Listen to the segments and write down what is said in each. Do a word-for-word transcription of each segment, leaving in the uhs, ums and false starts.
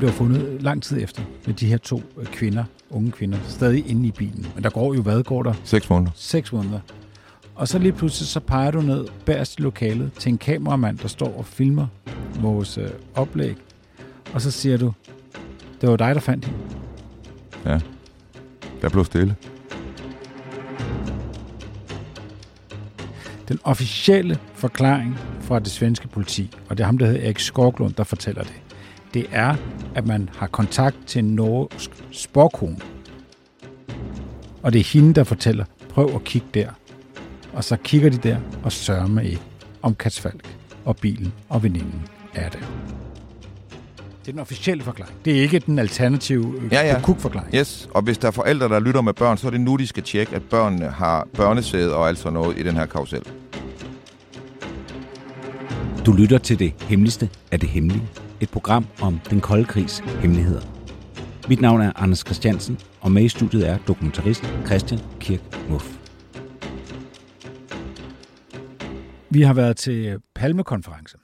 Blev fundet lang tid efter med de her to kvinder, unge kvinder, stadig inde i bilen. Men der går jo, hvad går der? Seks måneder. Seks måneder. Og så lige pludselig, så peger du ned bagerst i lokalet til en kameramand, der står og filmer vores øh, oplæg. Og så siger du, det var dig, der fandt hende. Ja. Der blev stille. Den officielle forklaring fra det svenske politi, og det er ham, der hedder Erik Skoglund, der fortæller det. Det er, at man har kontakt til en norsk sporkone. Og det er hende, der fortæller, prøv at kigge der. Og så kigger de der og sørger ikke om Cats Falk og bilen og veninden er der. Det er den officielle forklaring. Det er ikke den alternative ja, ja. kuk-forklaring. Yes, og hvis der er forældre, der lytter med børn, så er det nu, de skal tjekke, at børnene har børnesæde og alt sådan noget i den her karusel. Du lytter til Det Hemmeligste af Det Hemmelige. Et program om den kolde krigs hemmeligheder. Mit navn er Anders Christiansen, og med i studiet er dokumentarist Christian Kirk-Muff. Vi har været til Palmekonference,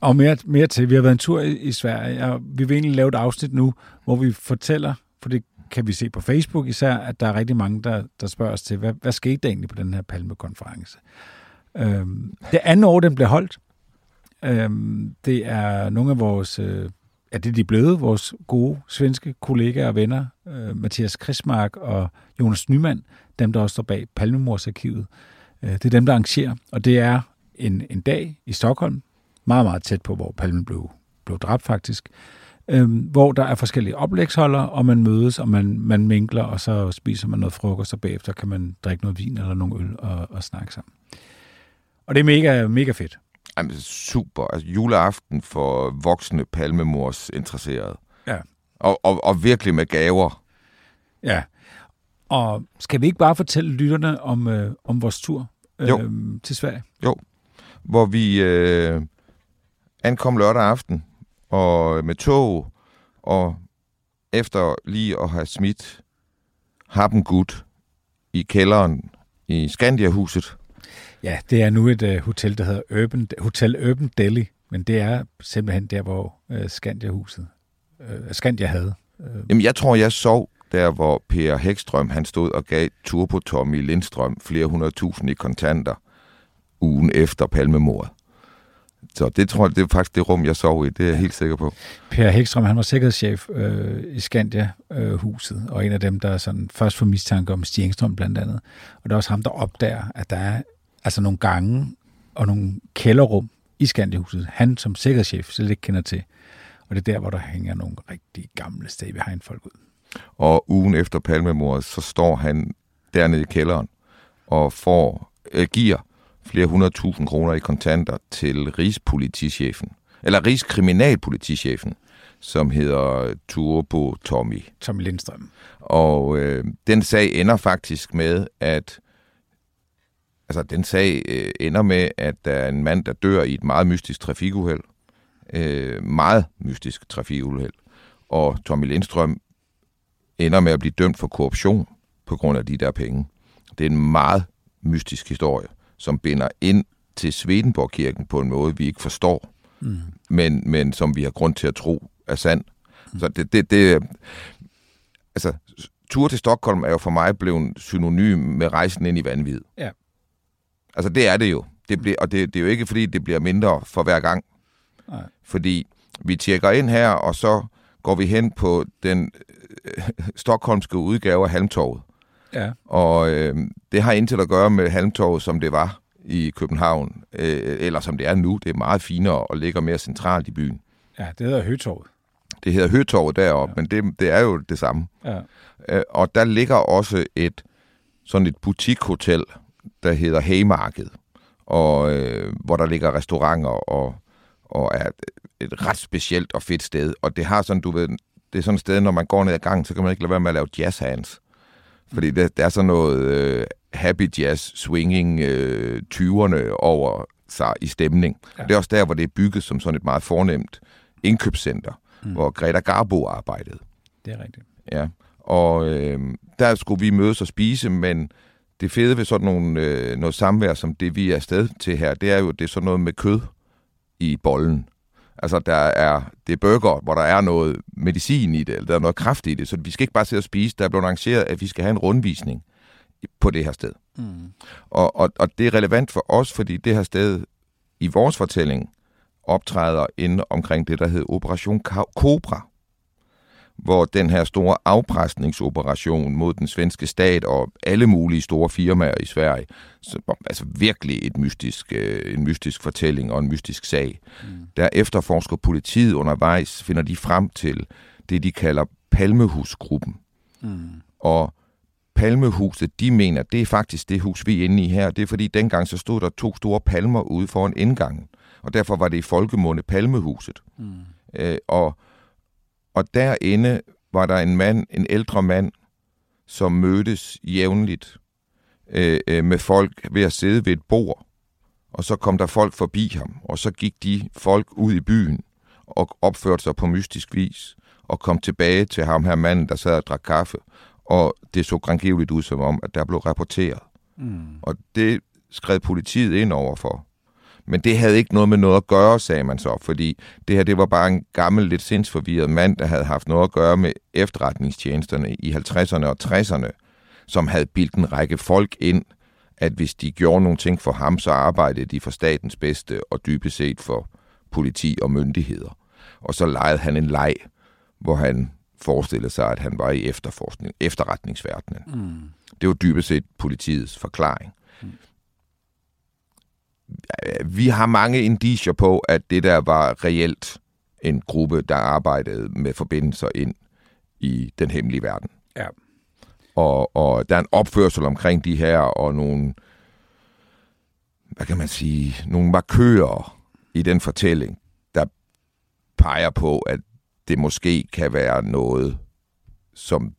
og mere, mere til. Vi har været en tur i, i Sverige, og vi vil egentlig lave et afsnit nu, hvor vi fortæller, for det kan vi se på Facebook især, at der er rigtig mange, der, der spørger os til, hvad, hvad skete der egentlig på den her Palmekonference? Øhm, det andet år, den blev holdt. Øhm, det er nogle af vores øh, er det de blevet, vores gode svenske kollegaer og venner, øh, Mathias Christmark og Jonas Nyman, dem der også står bag Palmemorsarkivet. Øh, det er dem, der arrangerer, og det er en, en dag i Stockholm, meget, meget tæt på, hvor Palmen blev, blev dræbt faktisk, øh, hvor der er forskellige oplægsholder, og man mødes, og man, man minkler, og så spiser man noget frokost, og bagefter kan man drikke noget vin eller nogle øl og, og snakke sammen. Og det er mega, mega fedt. Jamen, super. Altså, juleaften for voksne palmemors interesserede. Ja. Og, og, og virkelig med gaver. Ja. Og skal vi ikke bare fortælle lytterne om, øh, om vores tur øh, til Sverige? Jo. Hvor vi øh, ankom lørdag aften og med tog, og efter lige at have smidt Happengud i kælderen i Skandiahuset. Ja, det er nu et øh, hotel, der hedder Öben, Hotel Öben Delhi, men det er simpelthen der, hvor øh, Skandiahuset, øh, Skandia havde. Øh. Jamen, jeg tror, jeg sov der, hvor Per Hägström, han stod og gav Turbo Tommy Lindstrøm flere hundredtusind i kontanter ugen efter palmemordet. Så det tror jeg, det er faktisk det rum, jeg sov i, det er jeg helt sikker på. Per Hägström, han var sikkerhedschef øh, i Skandiahuset, øh, og en af dem, der sådan først får mistanke om Stig Engstrøm blandt andet. Og det er også ham, der opdager, at der er altså nogle gange og nogle kælderrum i Skandiahuset. Han som sikkerhedschef slet ikke kender til. Og det er der, hvor der hænger nogle rigtig gamle Stevie Hein-folk ud. Og ugen efter palmemordet, så står han dernede i kælderen og får, øh, giver flere hundredtusind kroner i kontanter til rigspolitichefen, eller rigskriminalpolitichefen, som hedder Turbo Tommy. Tommy Lindstrøm. Og øh, den sag ender faktisk med, at Altså, den sag øh, ender med, at der er en mand, der dør i et meget mystisk trafikuheld. Øh, meget mystisk trafikuheld. Og Tommy Lindstrøm ender med at blive dømt for korruption på grund af de der penge. Det er en meget mystisk historie, som binder ind til Svedenborgkirken på en måde, vi ikke forstår, mm. men, men som vi har grund til at tro er sand. Mm. Så det, det, det... Altså, tur til Stockholm er jo for mig blevet synonym med rejsen ind i vanvid. Ja. Altså, det er det jo. Det bliver, og det, det er jo ikke, fordi det bliver mindre for hver gang. Nej. Fordi vi tjekker ind her, og så går vi hen på den øh, stockholmske udgave af Halmtorvet. Ja. Og øh, det har intet at gøre med Halmtorvet, som det var i København, øh, eller som det er nu. Det er meget finere og ligger mere centralt i byen. Ja, det hedder Høgetorvet. Det hedder Høgetorvet deroppe, ja. Men det, det er jo det samme. Ja. Øh, og der ligger også et sådan et butikhotel, der hedder Hey Market, og øh, hvor der ligger restauranter og, og er et ret specielt og fedt sted. Og det har sådan, du ved, Det er sådan et sted, når man går ned ad gangen, så kan man ikke lade være med at lave jazzhands. Fordi der, der er sådan noget øh, happy jazz, swinging øh, tyverne over sig i stemning. Ja. Det er også der, hvor det er bygget som sådan et meget fornemt indkøbscenter, mm. hvor Greta Garbo arbejdede. Det er rigtigt. Ja, og øh, der skulle vi mødes og spise, men det fede ved sådan nogle, øh, noget samvær, som det vi er afsted til her, det er jo, det er sådan noget med kød i bollen. Altså, der er, det er burger, hvor der er noget medicin i det, eller der er noget kraft i det, så vi skal ikke bare sidde og spise. Der er blevet arrangeret, at vi skal have en rundvisning på det her sted. Mm. Og, og, og det er relevant for os, fordi det her sted i vores fortælling optræder inde omkring det, der hedder Operation Kobra, hvor den her store afpresningsoperation mod den svenske stat og alle mulige store firmaer i Sverige, så, altså virkelig et mystisk, øh, en mystisk fortælling og en mystisk sag. Mm. Der efterforsker politiet undervejs, finder de frem til det, de kalder palmehusgruppen. Mm. Og palmehuset, de mener, det er faktisk det hus, vi er inde i her. Det er fordi, dengang så stod der to store palmer ude foran indgangen, og derfor var det i folkemunde palmehuset. Mm. Øh, og Og derinde var der en mand, en ældre mand, som mødtes jævnligt øh, øh, med folk ved at sidde ved et bord. Og så kom der folk forbi ham, og så gik de folk ud i byen og opførte sig på mystisk vis og kom tilbage til ham her manden, der sad og drak kaffe. Og det så grangivligt ud som om, at der blev rapporteret. Mm. Og det skred politiet ind overfor. Men det havde ikke noget med noget at gøre, sagde man så, fordi det her, det var bare en gammel, lidt sindsforvirret mand, der havde haft noget at gøre med efterretningstjenesterne i halvtredserne og tresserne, som havde bildt en række folk ind, at hvis de gjorde nogle ting for ham, så arbejdede de for statens bedste og dybest set for politi og myndigheder. Og så legede han en leg, hvor han forestillede sig, at han var i efterforskning, efterretningsverdenen. Mm. Det var dybest set politiets forklaring. Mm. Vi har mange indicier på, at det der var reelt en gruppe, der arbejdede med forbindelser ind i den hemmelige verden. Ja. Og, og der er en opførsel omkring de her, og nogle, hvad kan man sige, nogle markører i den fortælling, der peger på, at det måske kan være noget, som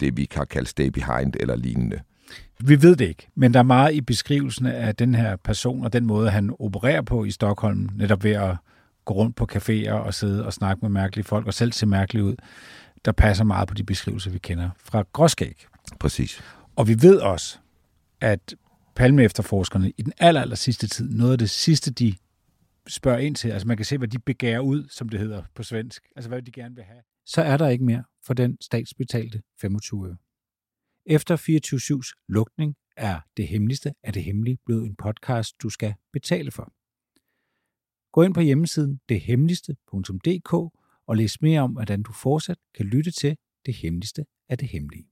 det vi kan kalde stay behind eller lignende. Vi ved det ikke, men der er meget i beskrivelsen af den her person og den måde, han opererer på i Stockholm, netop ved at gå rundt på caféer og sidde og snakke med mærkelige folk og selv se mærkeligt ud, der passer meget på de beskrivelser, vi kender fra Gråskæg. Præcis. Og vi ved også, at palmeefterforskerne i den aller, aller sidste tid, noget af det sidste, de spørger ind til, altså man kan se, hvad de begærer ud, som det hedder på svensk, altså hvad de gerne vil have, så er der ikke mere for den statsbetalte femogtyve øre. Efter fireogtyve syv's lukning er Det Hemmeligste af Det Hemmelige blevet en podcast, du skal betale for. Gå ind på hjemmesiden det hemmeligste punktum d k og læs mere om, hvordan du fortsat kan lytte til Det Hemmeligste af Det Hemmelige.